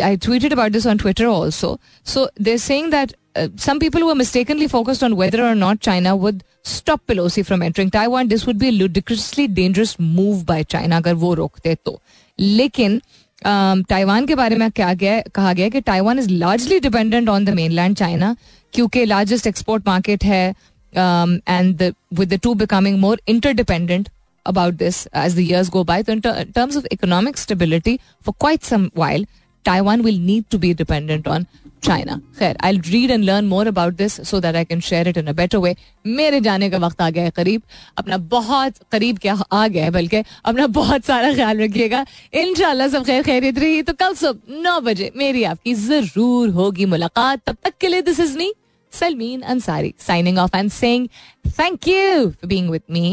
I tweeted about this on Twitter also. So they're saying that some people who are mistakenly focused on whether और not China would stop Pelosi from entering Taiwan. This would be ridiculously dangerous move by China अगर वो रोकते तो. लेकिन Taiwan के बारे में क्या गया, कहा गया कि Taiwan is largely dependent on the mainland China, क्योंकि लार्जेस्ट एक्सपोर्ट मार्केट है, and with the two becoming more interdependent about this as the years go by. So in ter- terms of economic stability for quite some while, Taiwan will need to be dependent on China. Khair, I'll read and learn more about this so that I can share it in a better way. मेरे जाने का वक्त आ गया है करीब, अपना बहुत करीब क्या आ गया है बल्कि. अपना बहुत सारा ख्याल रखिएगा, इंशाल्लाह सब खैर खैरियत रही तो कल सुबह नौ बजे मेरी आपकी जरूर होगी मुलाकात. तब तक के लिए this is me Sulmeen Ansari signing off and saying thank you for being with me.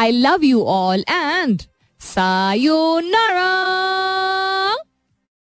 I love you all and sayonara.